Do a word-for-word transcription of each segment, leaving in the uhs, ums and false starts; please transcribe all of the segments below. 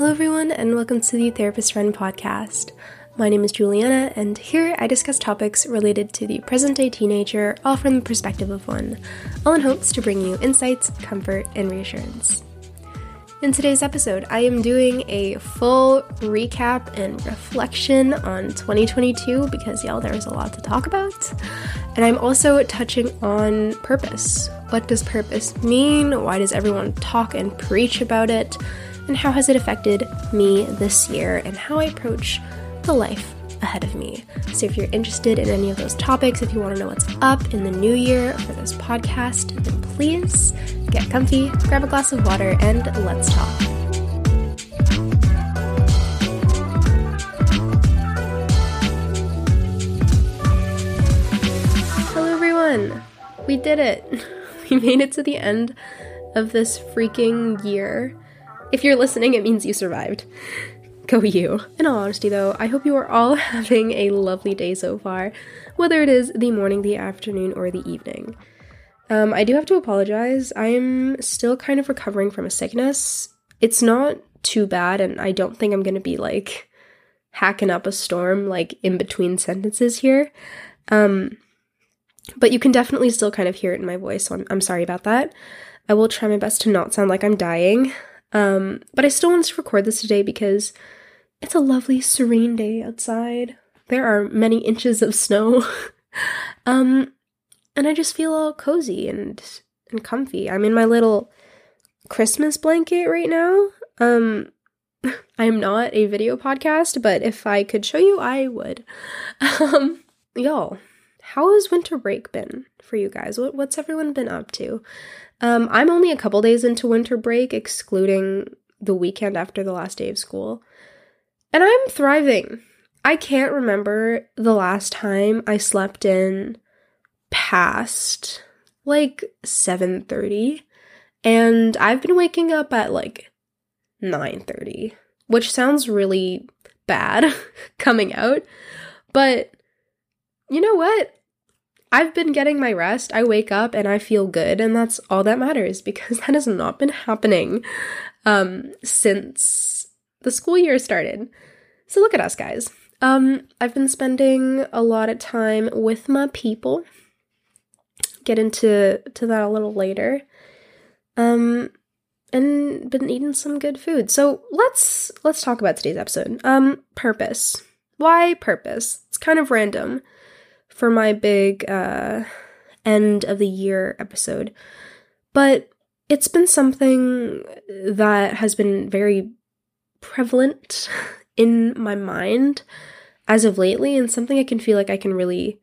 Hello everyone, and welcome to the Therapist Friend Podcast. My name is Juliana, and here I discuss topics related to the present-day teenager, all from the perspective of one, all in hopes to bring you insights, comfort, and reassurance. In today's episode, I am doing a full recap and reflection on twenty twenty-two because, y'all, there was a lot to talk about. And I'm also touching on purpose. What does purpose mean? Why does everyone talk and preach about it? And how has it affected me this year and how I approach the life ahead of me? So if you're interested in any of those topics, if you want to know what's up in the new year for this podcast, then please get comfy, grab a glass of water, and let's talk. Hello everyone! We did it! We made it to the end of this freaking year. If you're listening, it means you survived. Go you. In all honesty though, I hope you are all having a lovely day so far, whether it is the morning, the afternoon, or the evening. Um, I do have to apologize. I'm still kind of recovering from a sickness. It's not too bad, and I don't think I'm going to be, like, hacking up a storm, like, in between sentences here. Um, but you can definitely still kind of hear it in my voice, so I'm, I'm sorry about that. I will try my best to not sound like I'm dying. Um, but I still wanted to record this today because it's a lovely, serene day outside. There are many inches of snow. um... And I just feel all cozy and and comfy. I'm in my little Christmas blanket right now. Um, I am not a video podcast, but if I could show you, I would. Um, y'all, how has winter break been for you guys? What, what's everyone been up to? Um, I'm only a couple days into winter break, excluding the weekend after the last day of school. And I'm thriving. I can't remember the last time I slept in past like seven thirty, and I've been waking up at like nine thirty, which sounds really bad coming out, but you know what? I've been getting my rest. I wake up and I feel good, and that's all that matters, because that has not been happening um since the school year started. So look at us, guys. Um, I've been spending a lot of time with my people. Get into to that a little later. Um, and been eating some good food. So let's let's talk about today's episode. Um, purpose. Why purpose? It's kind of random for my big uh end of the year episode, but it's been something that has been very prevalent in my mind as of lately, and something I can feel like I can really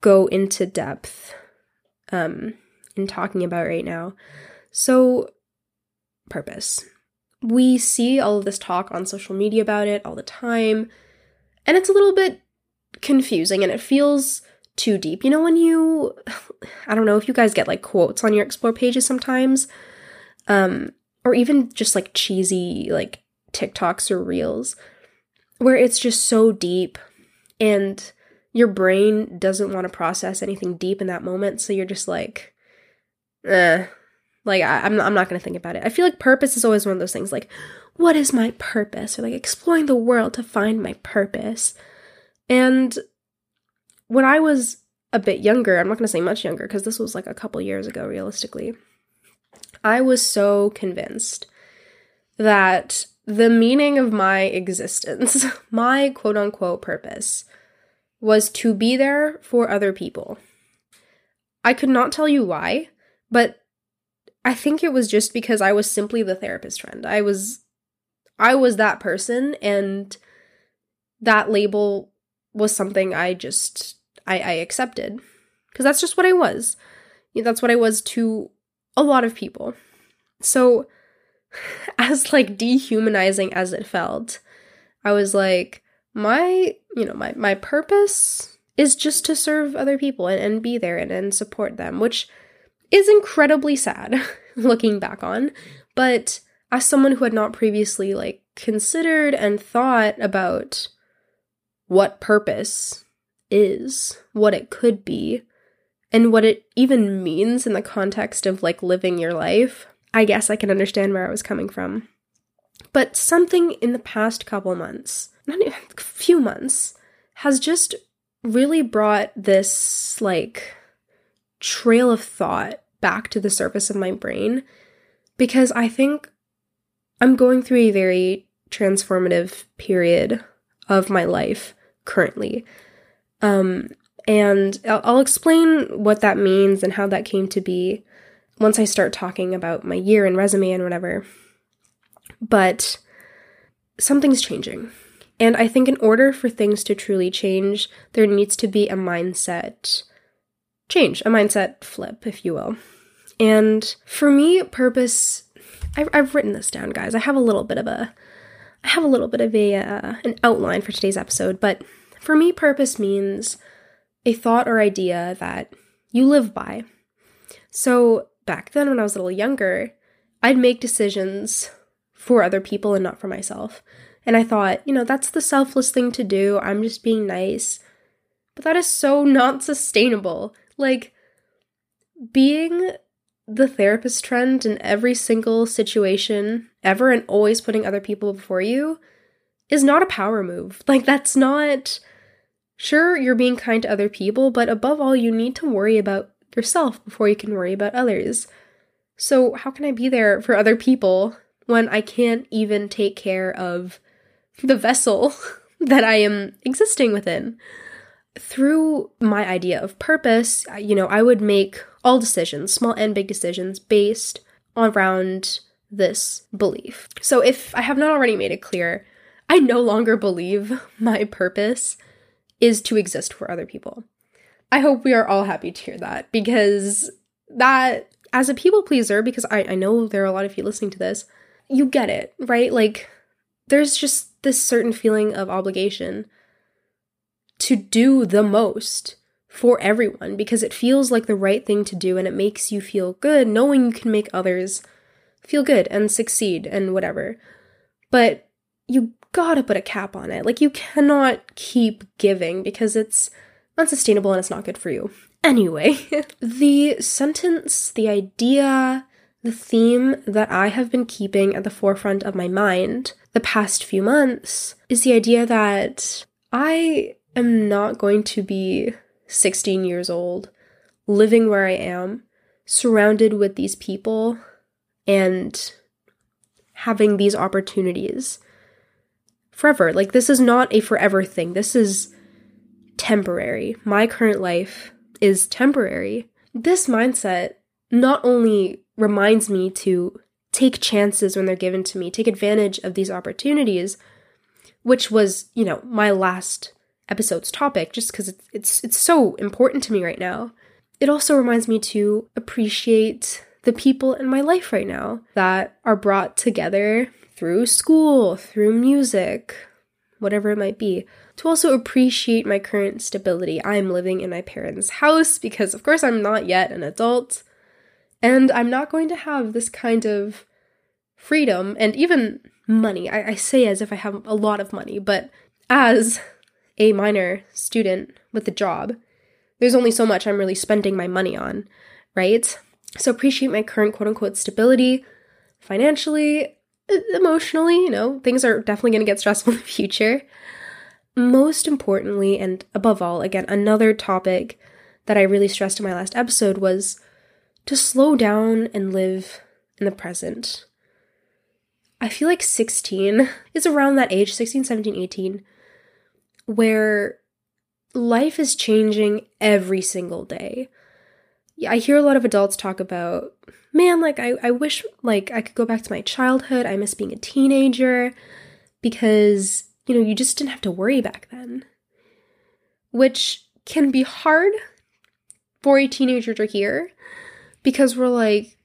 go into depth um, in talking about right now. So, purpose. We see all of this talk on social media about it all the time, and it's a little bit confusing, and it feels too deep. You know when you, I don't know if you guys get, like, quotes on your Explore pages sometimes, um, or even just, like, cheesy, like, TikToks or Reels, where it's just so deep and your brain doesn't want to process anything deep in that moment, so you're just like, eh, like, I, I'm, I'm not going to think about it. I feel like purpose is always one of those things, like, what is my purpose? Or, like, exploring the world to find my purpose. And when I was a bit younger, I'm not going to say much younger, because this was, like, a couple years ago, realistically, I was so convinced that the meaning of my existence, my quote-unquote purpose, was to be there for other people. I could not tell you why, but I think it was just because I was simply the therapist friend. I was, I was that person, and that label was something I just, I, I accepted. Because that's just what I was. That's what I was to a lot of people. So, as, like, dehumanizing as it felt, I was like, my, you know, my, my purpose is just to serve other people and, and be there and, and support them, which is incredibly sad looking back on. But as someone who had not previously, like, considered and thought about what purpose is, what it could be, and what it even means in the context of, like, living your life, I guess I can understand where I was coming from. But something in the past couple months, not even a few months, has just really brought this, like, trail of thought back to the surface of my brain, because I think I'm going through a very transformative period of my life currently. Um, and I'll, I'll explain what that means and how that came to be once I start talking about my year and resume and whatever. But something's changing. And I think in order for things to truly change, there needs to be a mindset change, a mindset flip, if you will. And for me, purpose, I've, I've written this down, guys. I have a little bit of a, I have a little bit of a, uh, an outline for today's episode. But for me, purpose means a thought or idea that you live by. So back then when I was a little younger, I'd make decisions for other people and not for myself. And I thought, you know, that's the selfless thing to do. I'm just being nice. But that is so not sustainable. Like, being the therapist friend in every single situation ever and always putting other people before you is not a power move. Like, that's not... Sure, you're being kind to other people, but above all, you need to worry about yourself before you can worry about others. So how can I be there for other people when I can't even take care of the vessel that I am existing within? Through my idea of purpose, you know, I would make all decisions, small and big decisions, based around this belief. So if I have not already made it clear, I no longer believe my purpose is to exist for other people. I hope we are all happy to hear that, because that, as a people pleaser, because I, I know there are a lot of you listening to this, you get it, right? Like, there's just this certain feeling of obligation to do the most for everyone because it feels like the right thing to do and it makes you feel good knowing you can make others feel good and succeed and whatever. But you gotta put a cap on it. Like, you cannot keep giving because it's unsustainable and it's not good for you. Anyway, the sentence, the idea, the theme that I have been keeping at the forefront of my mind the past few months is the idea that I... I'm not going to be sixteen years old, living where I am, surrounded with these people, and having these opportunities forever. Like, this is not a forever thing. This is temporary. My current life is temporary. This mindset not only reminds me to take chances when they're given to me, take advantage of these opportunities, which was, you know, my last episode's topic, just because it's, it's it's so important to me right now. It also reminds me to appreciate the people in my life right now that are brought together through school, through music, whatever it might be. To also appreciate my current stability. I'm living in my parents' house because, of course, I'm not yet an adult, and I'm not going to have this kind of freedom and even money. I, I say as if I have a lot of money, but as a minor student with a job, there's only so much I'm really spending my money on, right? So appreciate my current quote-unquote stability financially, emotionally, you know, things are definitely going to get stressful in the future. Most importantly, and above all, again, another topic that I really stressed in my last episode was to slow down and live in the present. I feel like sixteen is around that age, sixteen, seventeen, eighteen, where life is changing every single day. Yeah, I hear a lot of adults talk about, man, like, I, I wish, like, I could go back to my childhood. I miss being a teenager because, you know, you just didn't have to worry back then. Which can be hard for a teenager to hear because we're like,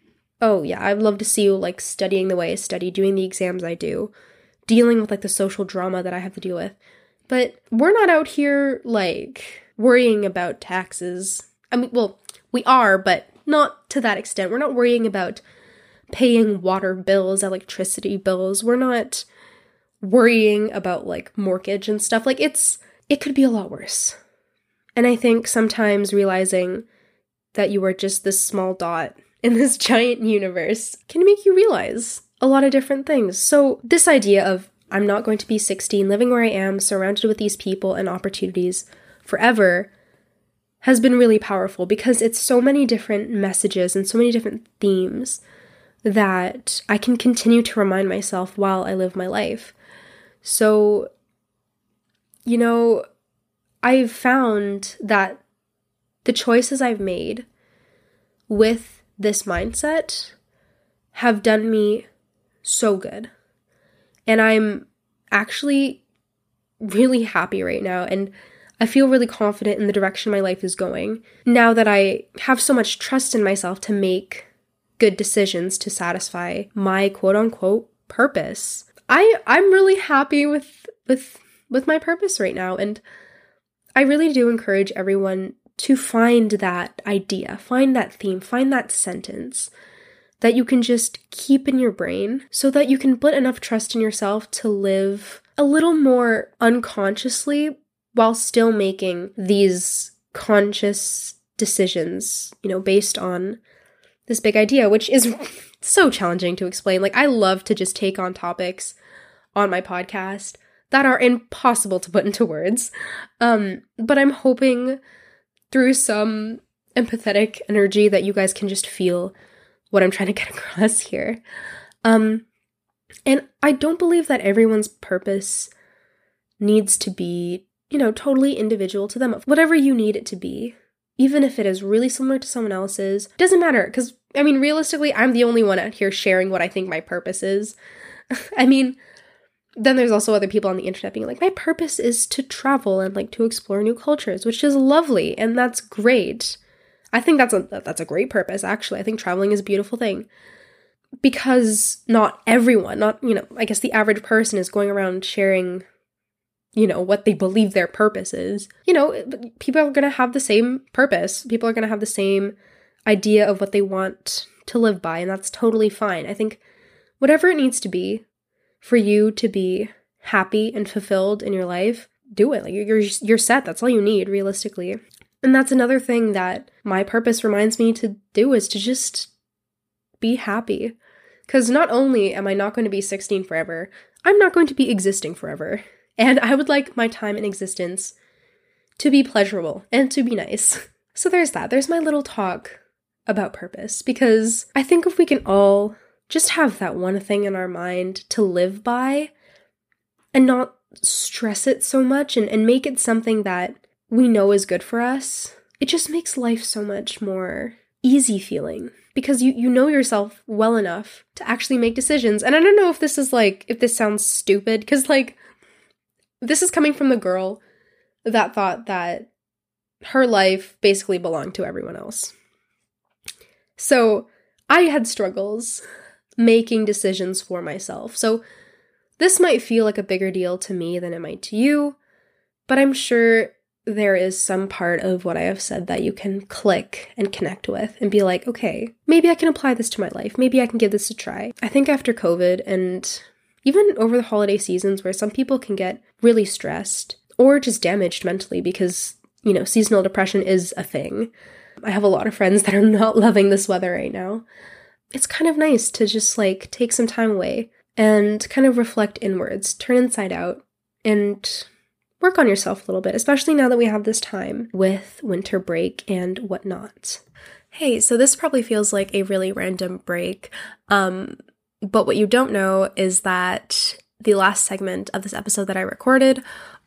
oh, yeah, I'd love to see you, like, studying the way I study, doing the exams I do, dealing with, like, the social drama that I have to deal with. But we're not out here, like, worrying about taxes. I mean, well, we are, but not to that extent. We're not worrying about paying water bills, electricity bills. We're not worrying about, like, mortgage and stuff. Like, it's, it could be a lot worse. And I think sometimes realizing that you are just this small dot in this giant universe can make you realize, a lot of different things. So this idea of I'm not going to be sixteen, living where I am, surrounded with these people and opportunities forever, has been really powerful because it's so many different messages and so many different themes that I can continue to remind myself while I live my life. So, you know, I've found that the choices I've made with this mindset have done me so good. And I'm actually really happy right now, and I feel really confident in the direction my life is going now that I have so much trust in myself to make good decisions to satisfy my quote-unquote purpose. I, I'm really happy with, with, with my purpose right now, and I really do encourage everyone to find that idea, find that theme, find that sentence that you can just keep in your brain so that you can put enough trust in yourself to live a little more unconsciously while still making these conscious decisions, you know, based on this big idea, which is so challenging to explain. Like, I love to just take on topics on my podcast that are impossible to put into words. Um, but I'm hoping through some empathetic energy that you guys can just feel what I'm trying to get across here. Um, and I don't believe that everyone's purpose needs to be, you know, totally individual to them. Whatever you need it to be, even if it is really similar to someone else's, doesn't matter. Because, I mean, realistically, I'm the only one out here sharing what I think my purpose is. I mean, then there's also other people on the internet being like, my purpose is to travel and like to explore new cultures, which is lovely. And that's great. I think that's a that's a great purpose, actually. I think traveling is a beautiful thing, because not everyone, not, you know, I guess the average person is going around sharing, you know, what they believe their purpose is. You know, people are going to have the same purpose. People are going to have the same idea of what they want to live by, and that's totally fine. I think whatever it needs to be for you to be happy and fulfilled in your life, do it. Like, you're you're set. That's all you need, realistically. And that's another thing that my purpose reminds me to do, is to just be happy. Because not only am I not going to be sixteen forever, I'm not going to be existing forever. And I would like my time in existence to be pleasurable and to be nice. So there's that. There's my little talk about purpose, because I think if we can all just have that one thing in our mind to live by and not stress it so much, and, and make it something that we know is good for us, it just makes life so much more easy feeling, because you, you know yourself well enough to actually make decisions. And I don't know if this is like, if this sounds stupid, because like, this is coming from the girl that thought that her life basically belonged to everyone else. So I had struggles making decisions for myself. So this might feel like a bigger deal to me than it might to you, but I'm sure there is some part of what I have said that you can click and connect with and be like, okay, maybe I can apply this to my life. Maybe I can give this a try. I think after COVID, and even over the holiday seasons where some people can get really stressed or just damaged mentally because, you know, seasonal depression is a thing. I have a lot of friends that are not loving this weather right now. It's kind of nice to just like take some time away and kind of reflect inwards, turn inside out, and work on yourself a little bit, especially now that we have this time with winter break and whatnot. Hey, so this probably feels like a really random break. Um... But what you don't know is that the last segment of this episode that I recorded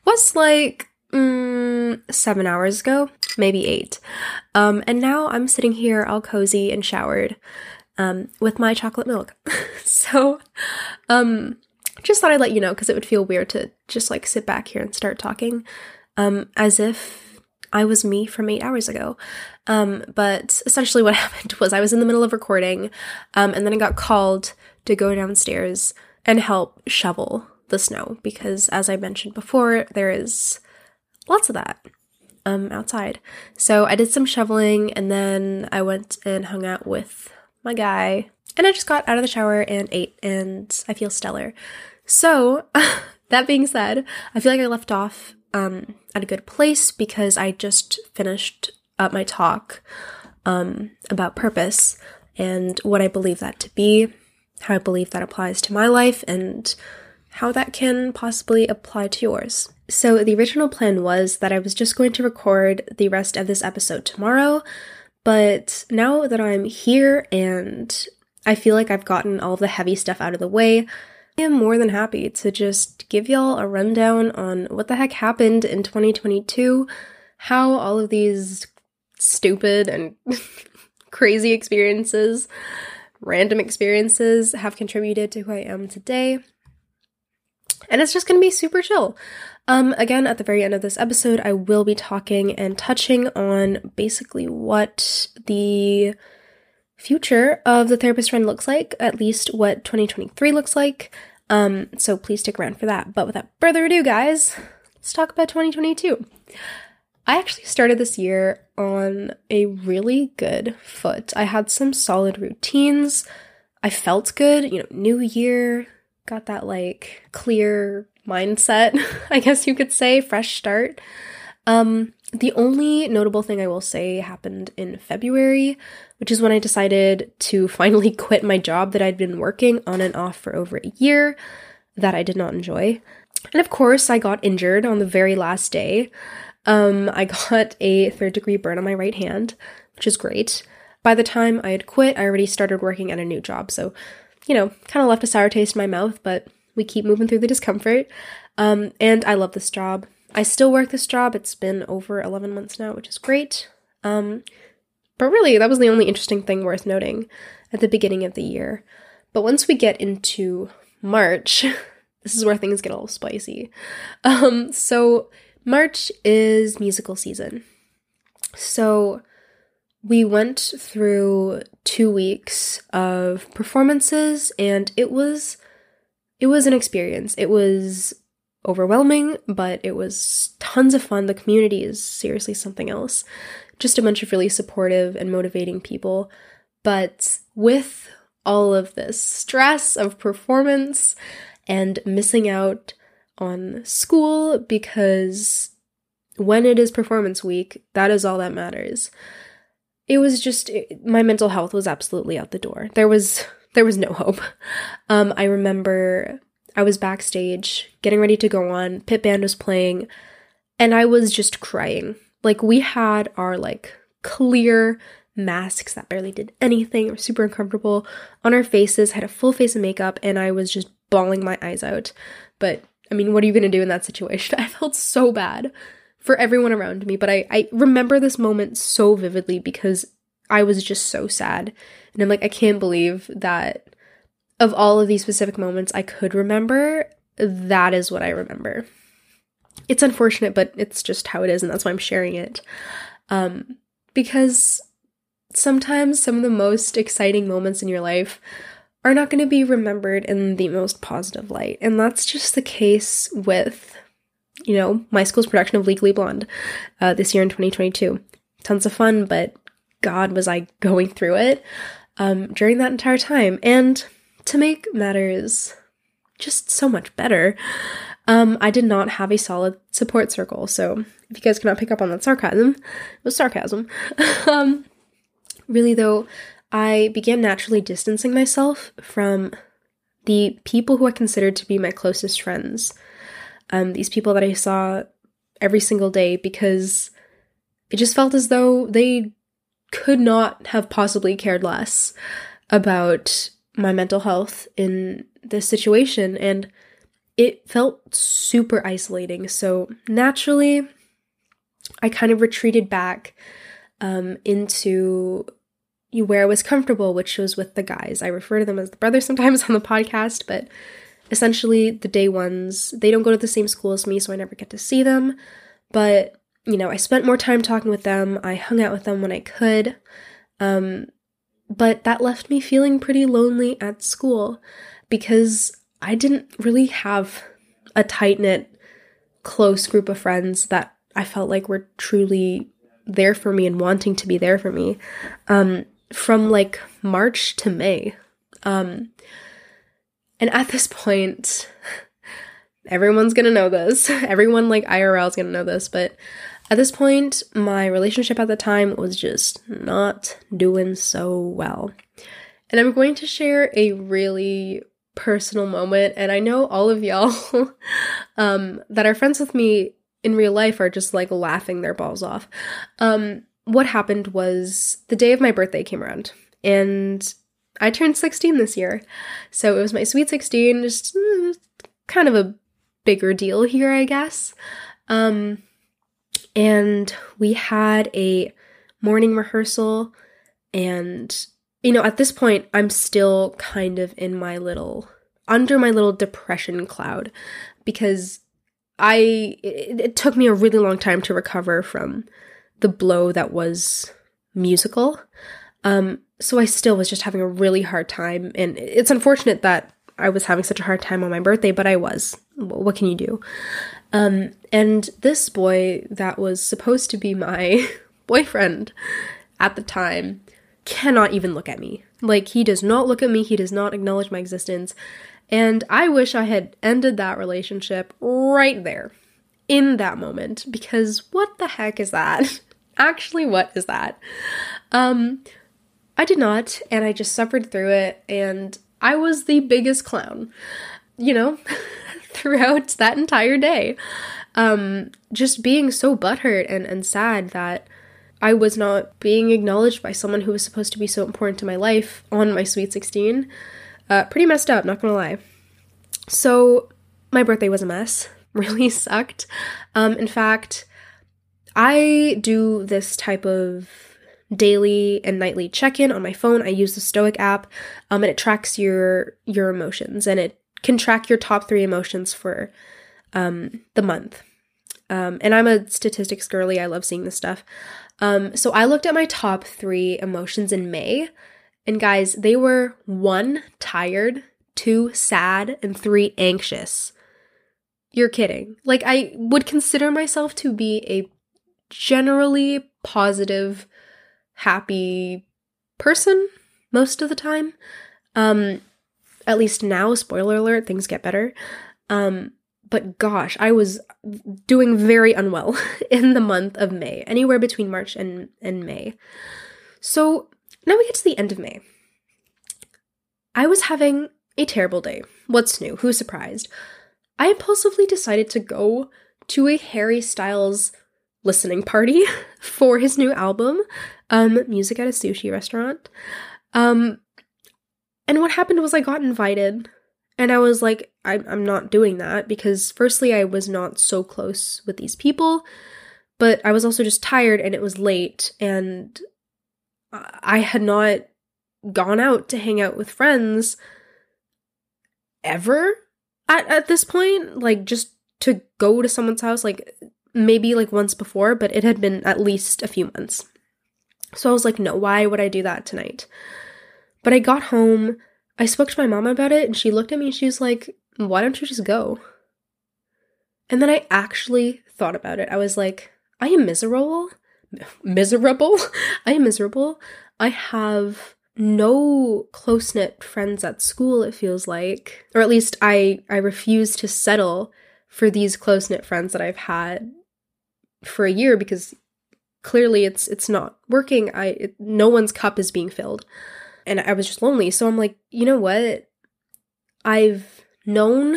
was like mm, seven hours ago, maybe eight. Um, and now I'm sitting here all cozy and showered um, with my chocolate milk. So um, just thought I'd let you know, because it would feel weird to just like sit back here and start talking um, as if I was me from eight hours ago. Um, but essentially what happened was I was in the middle of recording um, and then I got called to go downstairs and help shovel the snow, because as I mentioned before, there is lots of that um, outside. So I did some shoveling, and then I went and hung out with my guy, and I just got out of the shower and ate, and I feel stellar. So that being said, I feel like I left off Um, at a good place, because I just finished up my talk um, about purpose and what I believe that to be, how I believe that applies to my life and how that can possibly apply to yours. So the original plan was that I was just going to record the rest of this episode tomorrow, but now that I'm here and I feel like I've gotten all of the heavy stuff out of the way, I am more than happy to just give y'all a rundown on what the heck happened in twenty twenty-two, how all of these stupid and crazy experiences, random experiences, have contributed to who I am today. And it's just going to be super chill. Um, again, at the very end of this episode, I will be talking and touching on basically what the future of the Therapist Friend looks like, at least what twenty twenty-three looks like. Um, so please stick around for that. But without further ado, guys, let's talk about twenty twenty-two. I actually started this year on a really good foot. I had some solid routines. I felt good, you know, new year, got that like clear mindset, I guess you could say, fresh start. Um, the only notable thing I will say happened in February, which is when I decided to finally quit my job that I'd been working on and off for over a year that I did not enjoy. And of course, I got injured on the very last day. Um, I got a third degree burn on my right hand, which is great. By the time I had quit, I already started working at a new job. So, you know, kind of left a sour taste in my mouth, but we keep moving through the discomfort. Um, and I love this job. I still work this job. It's been over eleven months now, which is great. Um, but really, that was the only interesting thing worth noting at the beginning of the year. But once we get into March, this is where things get a little spicy. Um, so March is musical season. So we went through two weeks of performances, and it was it was an experience. It was overwhelming, but it was tons of fun. The community is seriously something else. Just a bunch of really supportive and motivating people. But with all of this stress of performance and missing out on school, because when it is performance week, that is all that matters. It was just, it, my mental health was absolutely out the door. There was, there was no hope. Um, I remember I was backstage getting ready to go on, pit band was playing, and I was just crying. Like, we had our like clear masks that barely did anything, were super uncomfortable on our faces, had a full face of makeup, and I was just bawling my eyes out. But I mean, what are you going to do in that situation? I felt so bad for everyone around me, but I, I remember this moment so vividly because I was just so sad. And I'm like, I can't believe that of all of these specific moments I could remember, that is what I remember. It's unfortunate, but it's just how it is, and that's why I'm sharing it. Um, because sometimes some of the most exciting moments in your life are not going to be remembered in the most positive light. And that's just the case with, you know, my school's production of Legally Blonde uh, this year in twenty twenty-two. Tons of fun, but God, was I going through it um, during that entire time. And to make matters just so much better, um, I did not have a solid support circle. So if you guys cannot pick up on that sarcasm, it was sarcasm. um, really though, I began naturally distancing myself from the people who I considered to be my closest friends. Um, these people that I saw every single day, because it just felt as though they could not have possibly cared less about my mental health in this situation, and it felt super isolating. So naturally, I kind of retreated back um, into where I was comfortable, which was with the guys. I refer to them as the brothers sometimes on the podcast, but essentially the day ones. They don't go to the same school as me, so I never get to see them. But, you know, I spent more time talking with them. I hung out with them when I could. Um, but that left me feeling pretty lonely at school because I didn't really have a tight-knit, close group of friends that I felt like were truly there for me and wanting to be there for me um, from like March to May. Um, and at this point, everyone's gonna know this. Everyone like I R L is gonna know this, but at this point, my relationship at the time was just not doing so well. And I'm going to share a really personal moment. And I know all of y'all um, that are friends with me in real life are just like laughing their balls off. Um, what happened was the day of my birthday came around and I turned sixteen this year. So it was my sweet sixteen, just kind of a bigger deal here, I guess. Um, and we had a morning rehearsal and, you know, at this point, I'm still kind of in my little, under my little depression cloud because I, it, it took me a really long time to recover from the blow that was musical. Um, so I still was just having a really hard time. And it's unfortunate that I was having such a hard time on my birthday, but I was. What can you do? Um, and this boy that was supposed to be my boyfriend at the time cannot even look at me. Like, he does not look at me. He does not acknowledge my existence. And I wish I had ended that relationship right there in that moment, because what the heck is that? Actually, what is that? Um, I did not, and I just suffered through it, and I was the biggest clown, you know, throughout that entire day. Um, just being so butthurt and, and sad that I was not being acknowledged by someone who was supposed to be so important to my life on my sweet sixteen. Uh, pretty messed up, not gonna lie. So my birthday was a mess. Really sucked. Um, in fact, I do this type of daily and nightly check-in on my phone. I use the Stoic app, um, and it tracks your your emotions, and it can track your top three emotions for um, the month. Um, and I'm a statistics girly. I love seeing this stuff. Um, so I looked at my top three emotions in May, and guys, they were one, tired, two, sad, and three, anxious. You're kidding. Like, I would consider myself to be a generally positive, happy person most of the time. Um, at least now, spoiler alert, things get better. Um, But gosh, I was doing very unwell in the month of May, anywhere between March and, and May. So now we get to the end of May. I was having a terrible day. What's new? Who's surprised? I impulsively decided to go to a Harry Styles listening party for his new album, um, Music at a Sushi Restaurant. Um, and what happened was I got invited. And I was like, I'm, I'm not doing that because firstly, I was not so close with these people, but I was also just tired and it was late and I had not gone out to hang out with friends ever at, at this point, like just to go to someone's house, like maybe like once before, but it had been at least a few months. So I was like, no, why would I do that tonight? But I got home, I spoke to my mom about it, and she looked at me and she was like, why don't you just go? And then I actually thought about it. I was like, I am miserable. Miserable? I am miserable. I have no close-knit friends at school, it feels like. Or at least I, I refuse to settle for these close-knit friends that I've had for a year because clearly it's it's not working. I it, no one's cup is being filled. And I was just lonely. So I'm like, you know what? I've known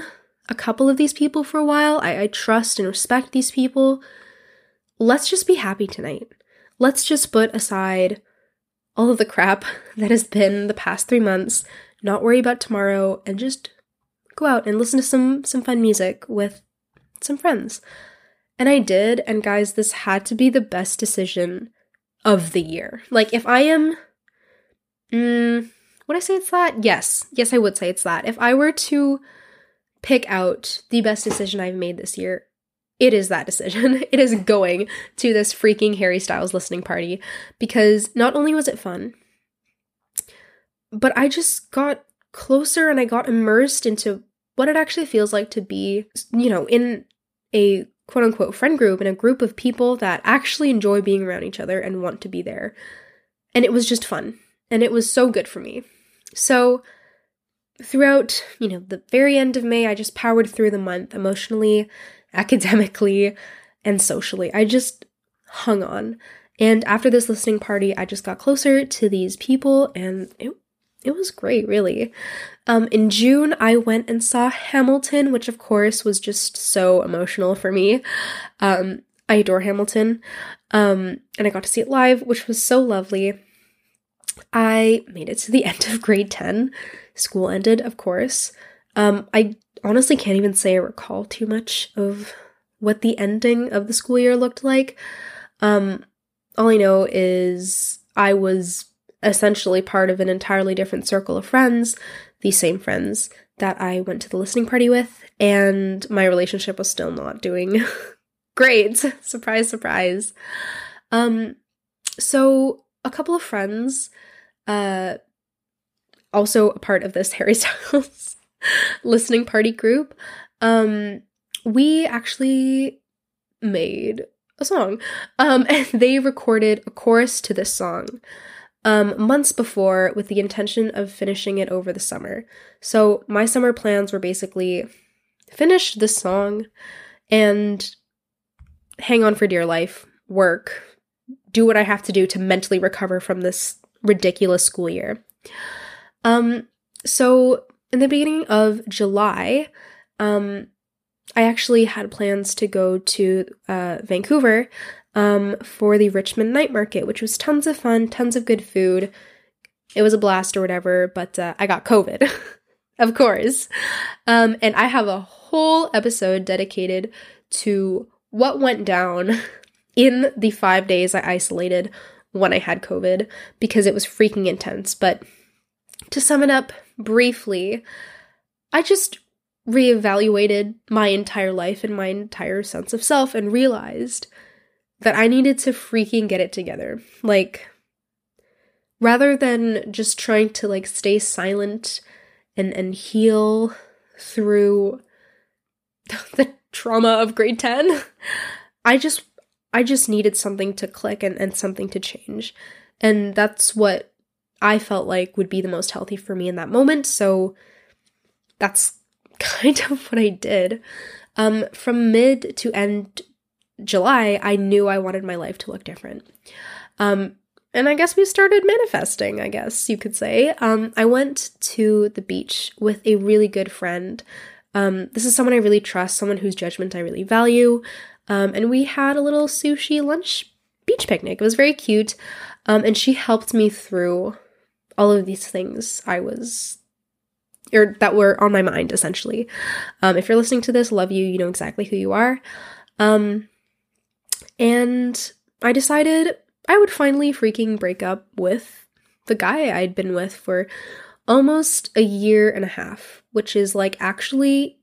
a couple of these people for a while. I, I trust and respect these people. Let's just be happy tonight. Let's just put aside all of the crap that has been the past three months, not worry about tomorrow, and just go out and listen to some, some fun music with some friends. And I did. And guys, this had to be the best decision of the year. Like, if I am... Mm, would I say it's that? Yes. Yes, I would say it's that. If I were to pick out the best decision I've made this year, it is that decision. It is going to this freaking Harry Styles listening party because not only was it fun, but I just got closer and I got immersed into what it actually feels like to be, you know, in a quote unquote friend group, in a group of people that actually enjoy being around each other and want to be there. And it was just fun. And it was so good for me. So throughout, you know, the very end of May, I just powered through the month emotionally, academically, and socially. I just hung on. And after this listening party, I just got closer to these people and it, it was great, really. Um, in June, I went and saw Hamilton, which of course was just so emotional for me. Um, I adore Hamilton, um, and I got to see it live, which was so lovely. I made it to the end of grade ten. School ended, of course. Um, I honestly can't even say I recall too much of what the ending of the school year looked like. Um, all I know is I was essentially part of an entirely different circle of friends, the same friends that I went to the listening party with, and my relationship was still not doing great. Surprise, surprise. Um, so a couple of friends, uh, also a part of this Harry Styles listening party group, um, we actually made a song. Um, and they recorded a chorus to this song, um, months before with the intention of finishing it over the summer. So my summer plans were basically finish this song and hang on for dear life, work, do what I have to do to mentally recover from this ridiculous school year. Um, so in the beginning of July, um, I actually had plans to go to uh, Vancouver um, for the Richmond Night Market, which was tons of fun, tons of good food. It was a blast or whatever, but uh, I got COVID, of course. Um, and I have a whole episode dedicated to what went down in the five days I isolated when I had COVID, because it was freaking intense. But to sum it up briefly, I just reevaluated my entire life and my entire sense of self and realized that I needed to freaking get it together. Like, rather than just trying to like stay silent and, and heal through the trauma of grade ten, I just I just needed something to click and, and something to change. And that's what I felt like would be the most healthy for me in that moment. So that's kind of what I did. Um, from mid to end July, I knew I wanted my life to look different. Um, and I guess we started manifesting, I guess you could say. Um, I went to the beach with a really good friend. Um, this is someone I really trust, someone whose judgment I really value. Um, and we had a little sushi lunch beach picnic. It was very cute. Um, and she helped me through all of these things I was or that were on my mind, essentially. Um, if you're listening to this, love you, you know exactly who you are. Um, and I decided I would finally freaking break up with the guy I'd been with for almost a year and a half, which is like actually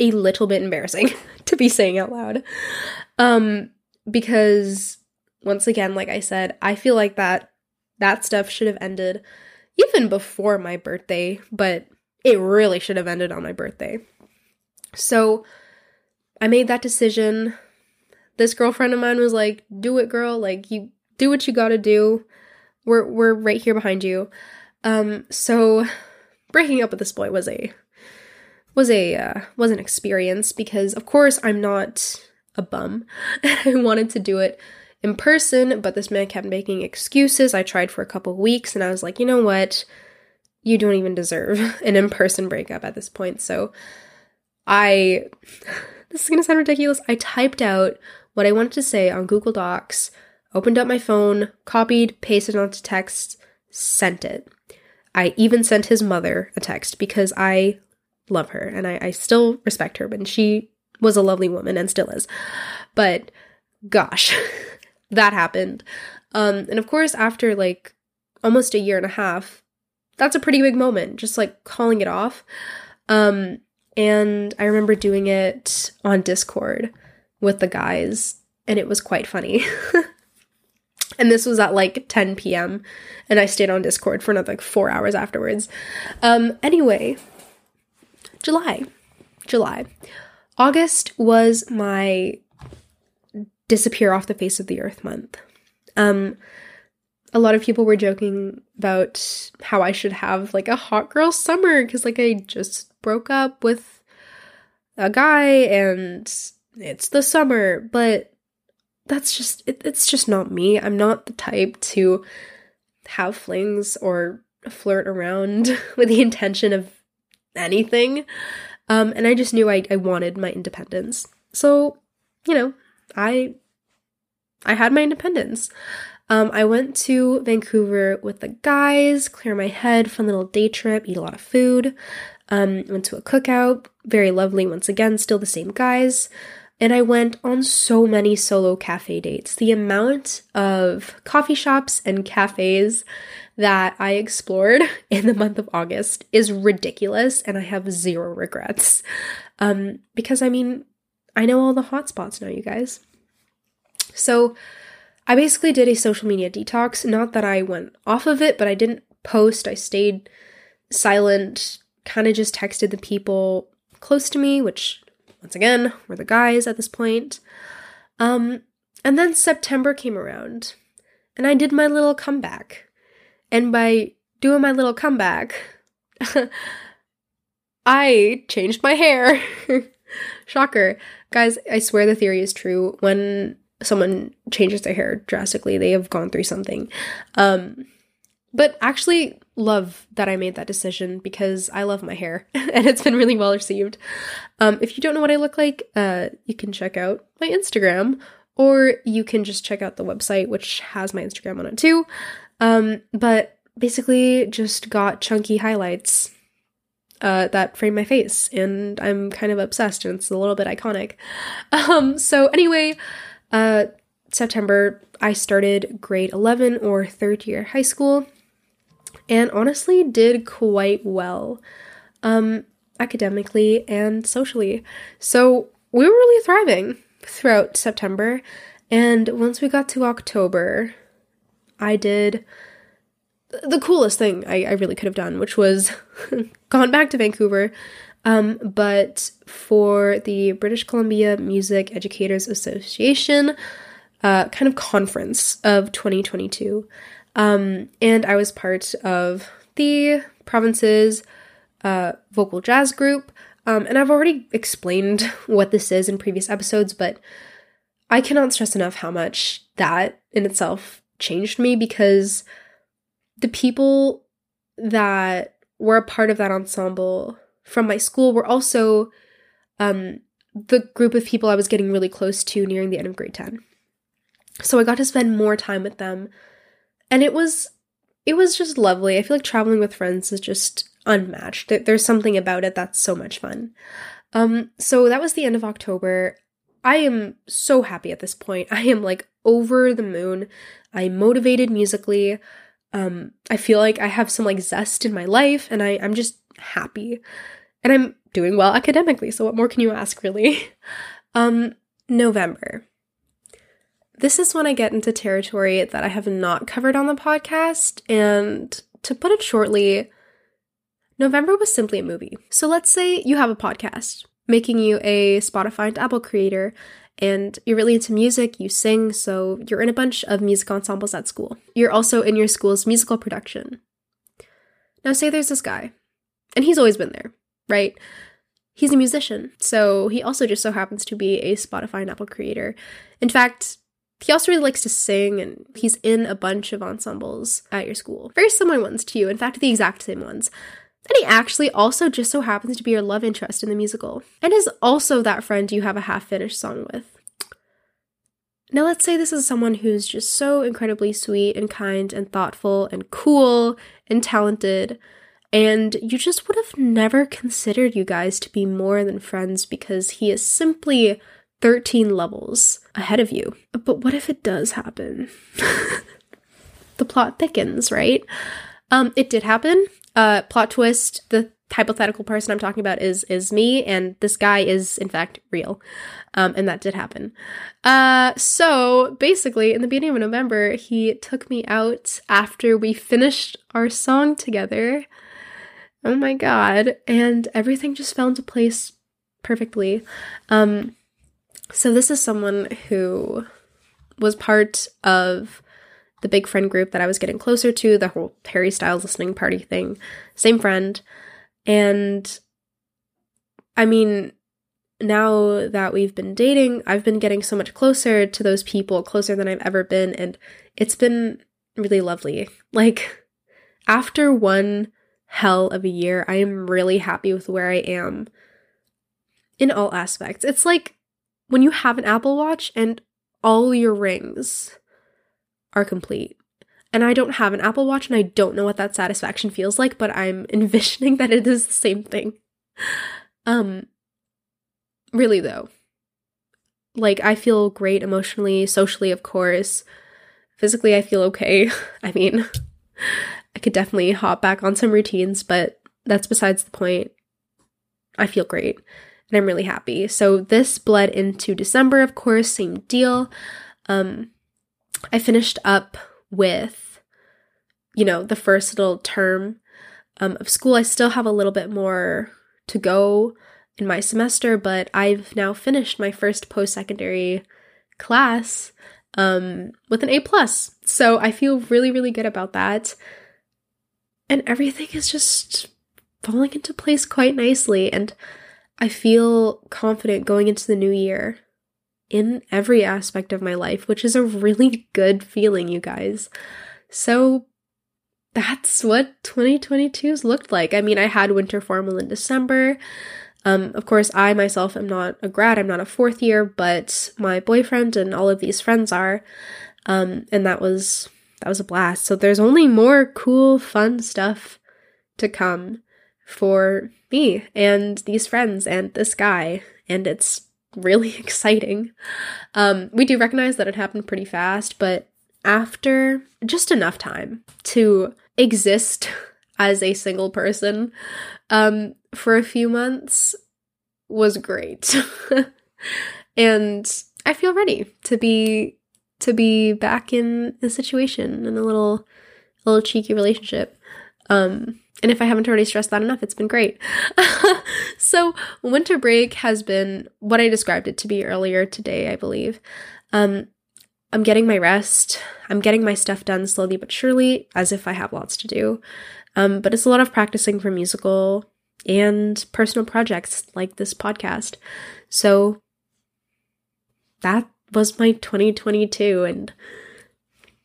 a little bit embarrassing to be saying out loud. Um, because once again, like I said, I feel like that, that stuff should have ended even before my birthday, but it really should have ended on my birthday. So I made that decision. This girlfriend of mine was like, do it, girl. Like, you do what you gotta do. We're we're right here behind you. Um, so breaking up with this boy was a was a uh, was an experience because of course I'm not a bum. I wanted to do it in person, but this man kept making excuses. I tried for a couple weeks and I was like, you know what? You don't even deserve an in-person breakup at this point. So I, this is going to sound ridiculous. I typed out what I wanted to say on Google Docs, opened up my phone, copied, pasted onto text, sent it. I even sent his mother a text because I love her and I, I still respect her, but she was a lovely woman and still is. But gosh, that happened. Um, and of course, after like almost a year and a half, that's a pretty big moment, just like calling it off. Um, and I remember doing it on Discord with the guys, and it was quite funny. And this was at like ten p.m. and I stayed on Discord for another like four hours afterwards. Um, anyway, July, July, August was my disappear off the face of the earth month. Um, A lot of people were joking about how I should have like a hot girl summer because like I just broke up with a guy and it's the summer, but that's just, it, it's just not me. I'm not the type to have flings or flirt around with the intention of anything. Um, and I just knew I, I wanted my independence. So, you know, I I had my independence. Um, I went to Vancouver with the guys, clear my head, fun little day trip, eat a lot of food. Um, went to a cookout, very lovely once again, still the same guys. And I went on so many solo cafe dates. The amount of coffee shops and cafes that I explored in the month of August is ridiculous, and I have zero regrets. Um, because, I mean, I know all the hotspots now, you guys. So I basically did a social media detox. Not that I went off of it, but I didn't post. I stayed silent, kind of just texted the people close to me, which, once again, were the guys at this point. Um, and then September came around, and I did my little comeback. And by doing my little comeback, I changed my hair. Shocker. Guys, I swear the theory is true. When someone changes their hair drastically, they have gone through something. Um, but actually love that I made that decision because I love my hair and it's been really well received. Um, if you don't know what I look like, uh, you can check out my Instagram, or you can just check out the website, which has my Instagram on it too. Um, but basically just got chunky highlights uh, that frame my face, and I'm kind of obsessed, and it's a little bit iconic. Um, so anyway, uh, September, I started grade eleven or third year high school. And honestly did quite well, um, academically and socially. So we were really thriving throughout September. And once we got to October, I did the coolest thing I, I really could have done, which was gone back to Vancouver. Um, but for the British Columbia Music Educators Association uh, kind of conference of twenty twenty-two. Um, and I was part of the province's uh, vocal jazz group, um, and I've already explained what this is in previous episodes, but I cannot stress enough how much that in itself changed me, because the people that were a part of that ensemble from my school were also um, the group of people I was getting really close to nearing the end of grade ten. So I got to spend more time with them. And it was, it was just lovely. I feel like traveling with friends is just unmatched. There's something about it that's so much fun. Um, so that was the end of October. I am so happy at this point. I am like over the moon. I'm motivated musically. Um, I feel like I have some like zest in my life, and I, I'm just happy. And I'm doing well academically, so what more can you ask, really? um, November. This is when I get into territory that I have not covered on the podcast, and to put it shortly, November was simply a movie. So let's say you have a podcast, making you a Spotify and Apple creator, and you're really into music, you sing, so you're in a bunch of music ensembles at school. You're also in your school's musical production. Now say there's this guy, and he's always been there, right? He's a musician, so he also just so happens to be a Spotify and Apple creator. In fact, he also really likes to sing, and he's in a bunch of ensembles at your school. Very similar ones to you. In fact, the exact same ones. And he actually also just so happens to be your love interest in the musical, and is also that friend you have a half-finished song with. Now, let's say this is someone who's just so incredibly sweet and kind and thoughtful and cool and talented, and you just would have never considered you guys to be more than friends because he is simply thirteen levels ahead of you. But what if it does happen? The plot thickens, right? Um, it did happen. Uh, plot twist, the hypothetical person I'm talking about is is me, and this guy is, in fact, real. Um, and that did happen. Uh, so, basically, in the beginning of November, he took me out after we finished our song together. Oh my god. And everything just fell into place perfectly. Um... So this is someone who was part of the big friend group that I was getting closer to, the whole Harry Styles listening party thing, same friend. And I mean, now that we've been dating, I've been getting so much closer to those people, closer than I've ever been, and it's been really lovely. Like, after one hell of a year, I am really happy with where I am in all aspects. It's like when you have an Apple Watch and all your rings are complete. And I don't have an Apple Watch and I don't know what that satisfaction feels like, but I'm envisioning that it is the same thing. Um, really though, like I feel great emotionally, socially, of course. Physically, I feel okay. I mean, I could definitely hop back on some routines, but that's besides the point. I feel great and I'm really happy. So this bled into December, of course, same deal. Um, I finished up with, you know, the first little term um, of school. I still have a little bit more to go in my semester, but I've now finished my first post-secondary class um, with an A plus. So I feel really, really good about that. And everything is just falling into place quite nicely. And I feel confident going into the new year in every aspect of my life, which is a really good feeling, you guys. So that's what twenty twenty-two's looked like. I mean, I had winter formal in December. Um, of course, I myself am not a grad, I'm not a fourth year, but my boyfriend and all of these friends are. Um, and that was that was a blast. So there's only more cool, fun stuff to come for me and these friends and this guy. And it's really exciting. Um, we do recognize that it happened pretty fast, but after just enough time to exist as a single person um, for a few months was great. And I feel ready to be to be back in a situation, in a little little cheeky relationship. Um, and if I haven't already stressed that enough, it's been great. So winter break has been what I described it to be earlier today, I believe. Um, I'm getting my rest. I'm getting my stuff done slowly but surely, as if I have lots to do. Um, but it's a lot of practicing for musical and personal projects like this podcast. So that was my twenty twenty-two, and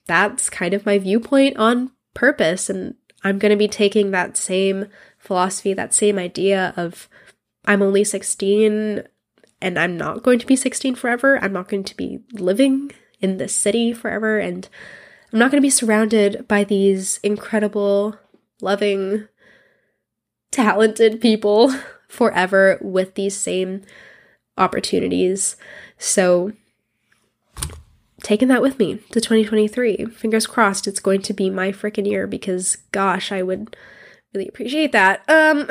that's kind of my viewpoint on purpose, and I'm going to be taking that same philosophy, that same idea of I'm only sixteen and I'm not going to be sixteen forever. I'm not going to be living in this city forever. And I'm not going to be surrounded by these incredible, loving, talented people forever with these same opportunities. So taking that with me to twenty twenty-three. Fingers crossed it's going to be my freaking year, because gosh, I would really appreciate that. Um,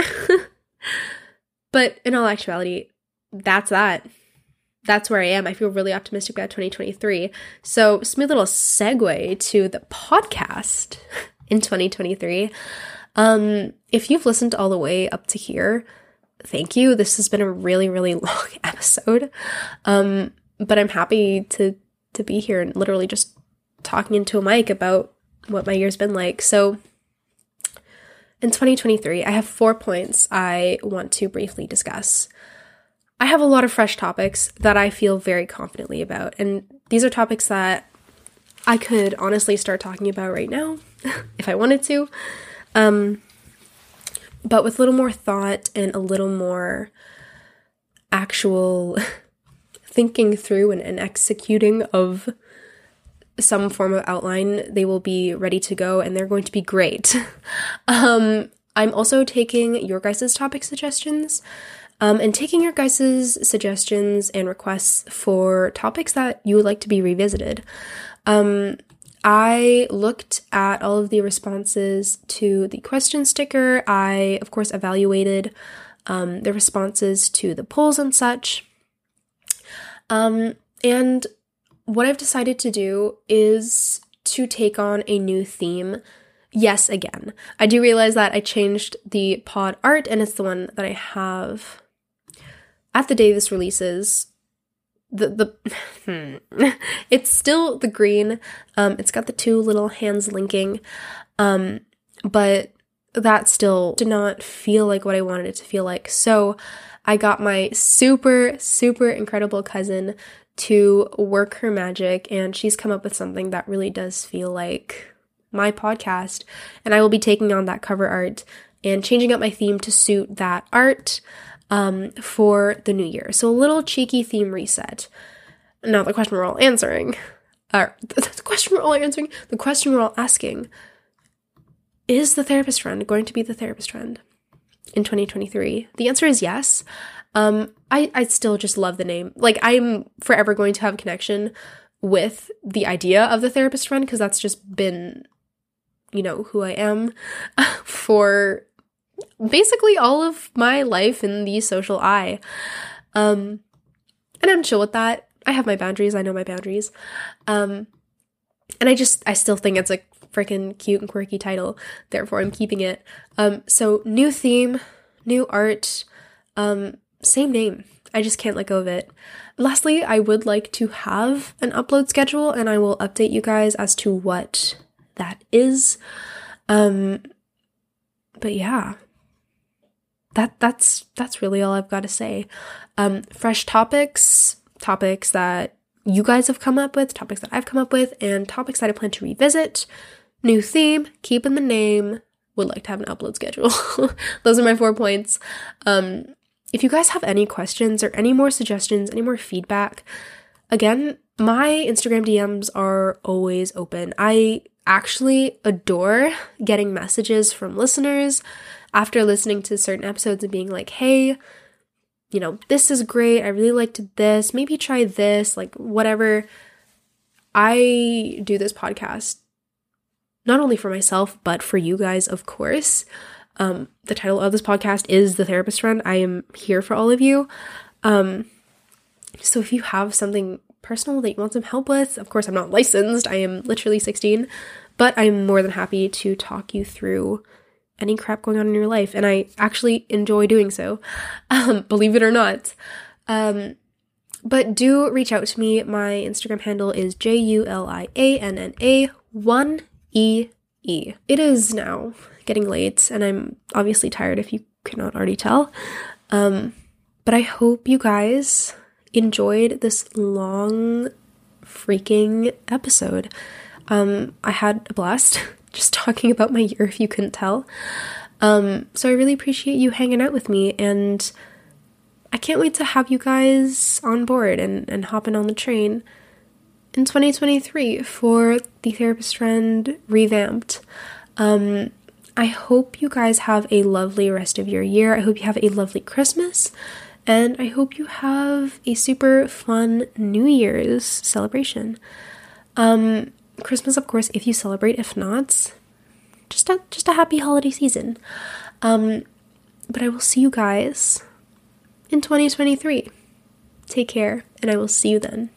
but in all actuality, that's that. That's where I am. I feel really optimistic about twenty twenty-three. So smooth little segue to the podcast in twenty twenty-three. Um, if you've listened all the way up to here, thank you. This has been a really, really long episode. Um, but I'm happy to to be here and literally just talking into a mic about what my year's been like. So in twenty twenty-three, I have four points I want to briefly discuss. I have a lot of fresh topics that I feel very confidently about, and these are topics that I could honestly start talking about right now if I wanted to. Um, but with a little more thought and a little more actual thinking through and, and executing of some form of outline, they will be ready to go and they're going to be great. um, I'm also taking your guys' topic suggestions um, and taking your guys' suggestions and requests for topics that you would like to be revisited. Um, I looked at all of the responses to the question sticker. I, of course, evaluated um, the responses to the polls and such. Um, and what I've decided to do is to take on a new theme. Yes, again, I do realize that I changed the pod art, and it's the one that I have at the day this releases. The, the, hmm. It's still the green. Um, it's got the two little hands linking. Um, but that still did not feel like what I wanted it to feel like. So I got my super, super incredible cousin to work her magic, and she's come up with something that really does feel like my podcast, and I will be taking on that cover art and changing up my theme to suit that art um, for the new year. So a little cheeky theme reset. Now the question we're all answering, or the question we're all answering, the question we're all asking, is the therapist friend going to be the therapist friend in twenty twenty-three? The answer is yes. Um, I, I still just love the name. Like, I'm forever going to have connection with the idea of the therapist friend, because that's just been, you know, who I am for basically all of my life in the social eye. Um, and I'm chill with that. I have my boundaries. I know my boundaries. Um, and I just, I still think it's a freaking cute and quirky title. Therefore, I'm keeping it. Um, so new theme, new art, um, same name. I just can't let go of it. Lastly, I would like to have an upload schedule, and I will update you guys as to what that is. Um, but yeah, that that's that's really all I've got to say. Um, fresh topics, topics that you guys have come up with, topics that I've come up with, and topics that I plan to revisit. New theme, keeping the name, would like to have an upload schedule. Those are my four points. Um, If you guys have any questions or any more suggestions, any more feedback, again, my Instagram D Ms are always open. I actually adore getting messages from listeners after listening to certain episodes and being like, hey, you know, this is great. I really liked this. Maybe try this, like whatever. I do this podcast not only for myself, but for you guys, of course. Um, the title of this podcast is The Therapist Friend. I am here for all of you. Um, so if you have something personal that you want some help with, of course, I'm not licensed. I am literally sixteen, but I'm more than happy to talk you through any crap going on in your life. And I actually enjoy doing so, um, believe it or not. Um, but do reach out to me. My Instagram handle is J U L I A N N A one E E. It is now getting late, and I'm obviously tired if you cannot already tell. Um, but I hope you guys enjoyed this long freaking episode. Um, I had a blast just talking about my year, if you couldn't tell. Um, so I really appreciate you hanging out with me, and I can't wait to have you guys on board and, and hopping on the train in twenty twenty-three for the Therapist Friend revamped. Um, I hope you guys have a lovely rest of your year. I hope you have a lovely Christmas, and I hope you have a super fun New Year's celebration. Um, Christmas, of course, if you celebrate. If not, just a, just a happy holiday season. Um, but I will see you guys in twenty twenty-three. Take care, and I will see you then.